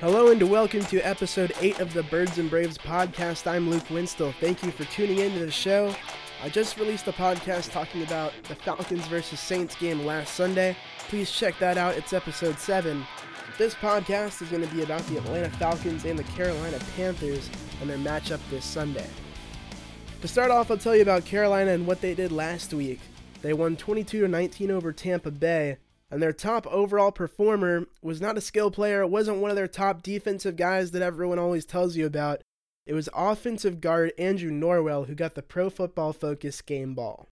Hello and welcome to episode 8 of the Birds and Braves podcast. I'm Luke Winstel. Thank you for tuning in to the show. I just released a podcast talking about the Falcons versus Saints game last Sunday. Please check that out. It's episode 7. This podcast is going to be about the Atlanta Falcons and the Carolina Panthers and their matchup this Sunday. To start off, I'll tell you about Carolina and what they did last week. They won 22-19 over Tampa Bay. And their top overall performer was not a skill player. It wasn't one of their top defensive guys that everyone always tells you about. It was offensive guard Andrew Norwell, who got the Pro Football Focus game ball.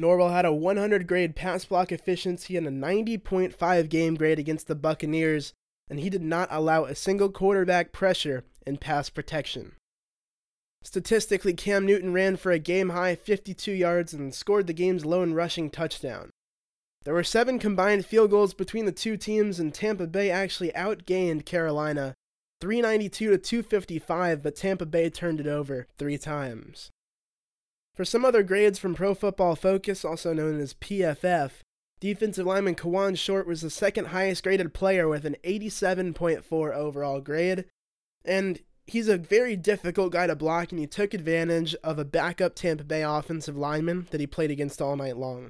Norwell had a 100 grade pass block efficiency and a 90.5 game grade against the Buccaneers, and he did not allow a single quarterback pressure in pass protection. Statistically, Cam Newton ran for a game-high 52 yards and scored the game's lone rushing touchdown. There were 7 combined field goals between the two teams, and Tampa Bay actually outgained Carolina 392 to 255, but Tampa Bay turned it over 3 times. For some other grades from Pro Football Focus, also known as PFF, defensive lineman Kawann Short was the second highest graded player with an 87.4 overall grade, and he's a very difficult guy to block, and he took advantage of a backup Tampa Bay offensive lineman that he played against all night long.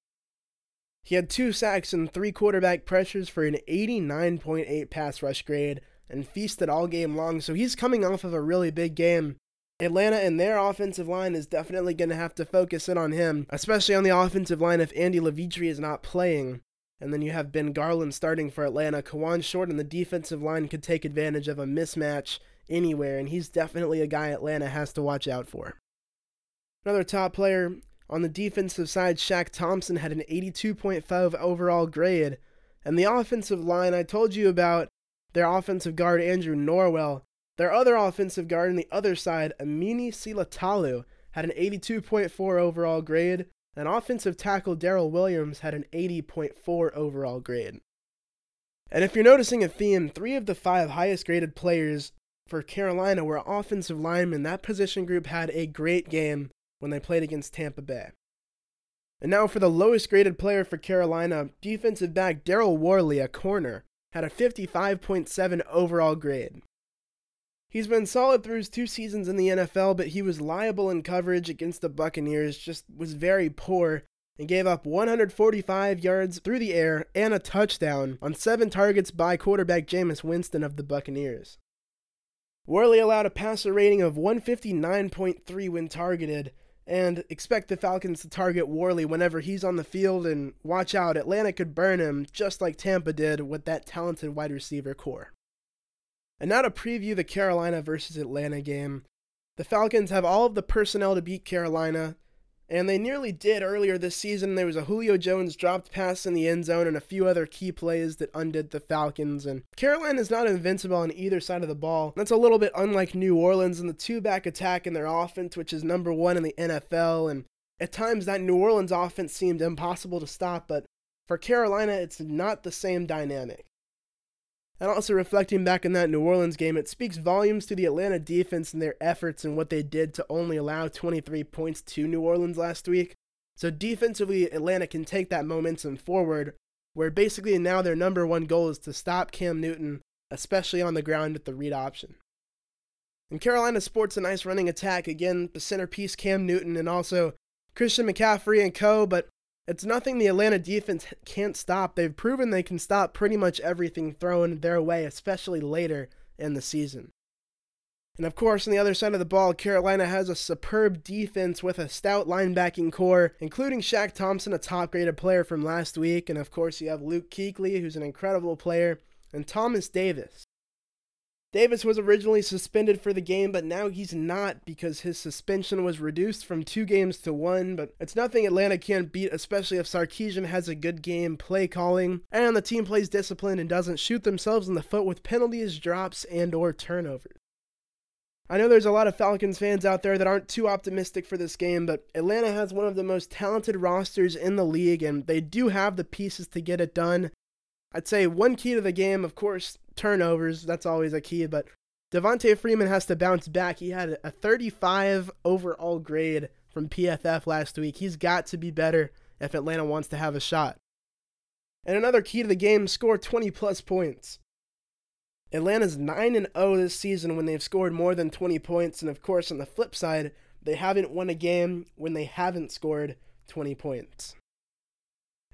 He had 2 sacks and 3 quarterback pressures for an 89.8 pass rush grade and feasted all game long, so he's coming off of a really big game. Atlanta and their offensive line is definitely going to have to focus in on him, especially on the offensive line if Andy Levitre is not playing. And then you have Ben Garland starting for Atlanta. Kawann Short and the defensive line could take advantage of a mismatch anywhere, and he's definitely a guy Atlanta has to watch out for. Another top player on the defensive side, Shaq Thompson had an 82.5 overall grade. And the offensive line, I told you about their offensive guard, Andrew Norwell. Their other offensive guard on the other side, Amini Silatalu, had an 82.4 overall grade. And offensive tackle Darryl Williams had an 80.4 overall grade. And if you're noticing a theme, 3 of the 5 highest graded players for Carolina were offensive linemen. That position group had a great game when they played against Tampa Bay. And now for the lowest graded player for Carolina, defensive back Daryl Worley, a corner, had a 55.7 overall grade. He's been solid through his 2 seasons in the NFL, but he was liable in coverage against the Buccaneers, just was very poor, and gave up 145 yards through the air and a touchdown on 7 targets by quarterback Jameis Winston of the Buccaneers. Worley allowed a passer rating of 159.3 when targeted, and expect the Falcons to target Worley whenever he's on the field, and watch out, Atlanta could burn him just like Tampa did with that talented wide receiver core. And now to preview the Carolina versus Atlanta game. The Falcons have all of the personnel to beat Carolina, and they nearly did earlier this season. There was a Julio Jones dropped pass in the end zone and a few other key plays that undid the Falcons, and Carolina's not invincible on either side of the ball. That's a little bit unlike New Orleans and the 2-back attack in their offense, which is number 1 in the NFL, and at times that New Orleans offense seemed impossible to stop, but for Carolina, it's not the same dynamic. And also reflecting back on that New Orleans game, it speaks volumes to the Atlanta defense and their efforts and what they did to only allow 23 points to New Orleans last week. So defensively, Atlanta can take that momentum forward, where basically now their number 1 goal is to stop Cam Newton, especially on the ground with the read option. And Carolina sports a nice running attack, again, the centerpiece Cam Newton and also Christian McCaffrey and co., but it's nothing the Atlanta defense can't stop. They've proven they can stop pretty much everything thrown their way, especially later in the season. And of course, on the other side of the ball, Carolina has a superb defense with a stout linebacking core, including Shaq Thompson, a top-graded player from last week, and of course you have Luke Kuechly, who's an incredible player, and Thomas Davis. Davis was originally suspended for the game, but now he's not because his suspension was reduced from 2 games to 1, but it's nothing Atlanta can't beat, especially if Sarkeesian has a good game, play calling, and the team plays disciplined and doesn't shoot themselves in the foot with penalties, drops, and or turnovers. I know there's a lot of Falcons fans out there that aren't too optimistic for this game, but Atlanta has one of the most talented rosters in the league, and they do have the pieces to get it done. I'd say one key to the game, of course, turnovers, that's always a key, but Devontae Freeman has to bounce back. He had a 35 overall grade from PFF last week. He's got to be better if Atlanta wants to have a shot. And another key to the game, score 20-plus points. Atlanta's 9-0 this season when they've scored more than 20 points, and of course, on the flip side, they haven't won a game when they haven't scored 20 points.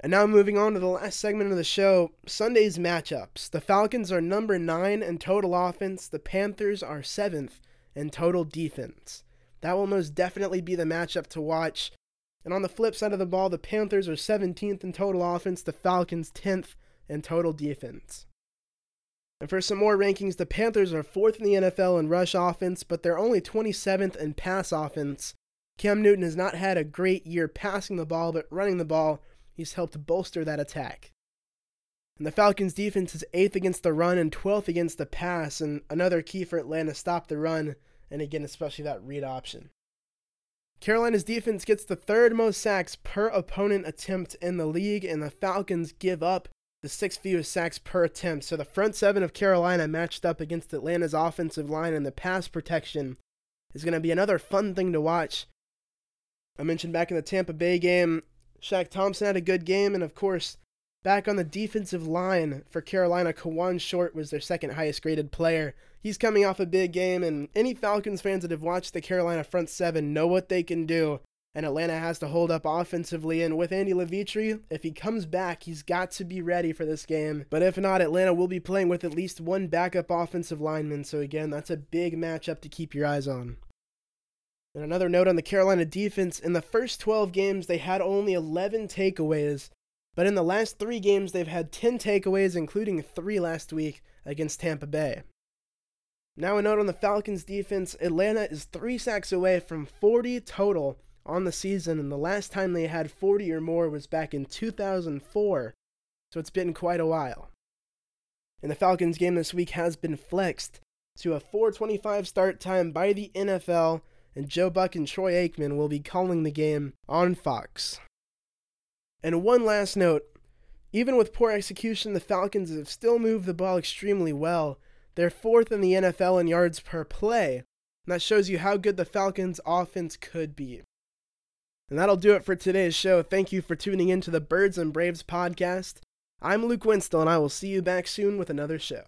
And now moving on to the last segment of the show, Sunday's matchups. The Falcons are number 9 in total offense. The Panthers are 7th in total defense. That will most definitely be the matchup to watch. And on the flip side of the ball, the Panthers are 17th in total offense. The Falcons 10th in total defense. And for some more rankings, the Panthers are 4th in the NFL in rush offense, but they're only 27th in pass offense. Cam Newton has not had a great year passing the ball, but running the ball, he's helped bolster that attack. And the Falcons' defense is 8th against the run and 12th against the pass, and another key for Atlanta, stop the run, and again, especially that read option. Carolina's defense gets the 3rd most sacks per opponent attempt in the league, and the Falcons give up the 6th fewest sacks per attempt. So the front 7 of Carolina matched up against Atlanta's offensive line and the pass protection is going to be another fun thing to watch. I mentioned back in the Tampa Bay game, Shaq Thompson had a good game, and of course, back on the defensive line for Carolina, Kawann Short was their 2nd highest graded player. He's coming off a big game, and any Falcons fans that have watched the Carolina front 7 know what they can do. And Atlanta has to hold up offensively, and with Andy Levitre, if he comes back, he's got to be ready for this game. But if not, Atlanta will be playing with at least one backup offensive lineman, so again, that's a big matchup to keep your eyes on. And another note on the Carolina defense, in the first 12 games, they had only 11 takeaways, but in the last 3 games, they've had 10 takeaways, including 3 last week against Tampa Bay. Now a note on the Falcons defense, Atlanta is 3 sacks away from 40 total on the season, and the last time they had 40 or more was back in 2004, so it's been quite a while. And the Falcons game this week has been flexed to a 4:25 start time by the NFL, and Joe Buck and Troy Aikman will be calling the game on Fox. And one last note, even with poor execution, the Falcons have still moved the ball extremely well. They're 4th in the NFL in yards per play, and that shows you how good the Falcons' offense could be. And that'll do it for today's show. Thank you for tuning in to the Birds and Braves podcast. I'm Luke Winstel, and I will see you back soon with another show.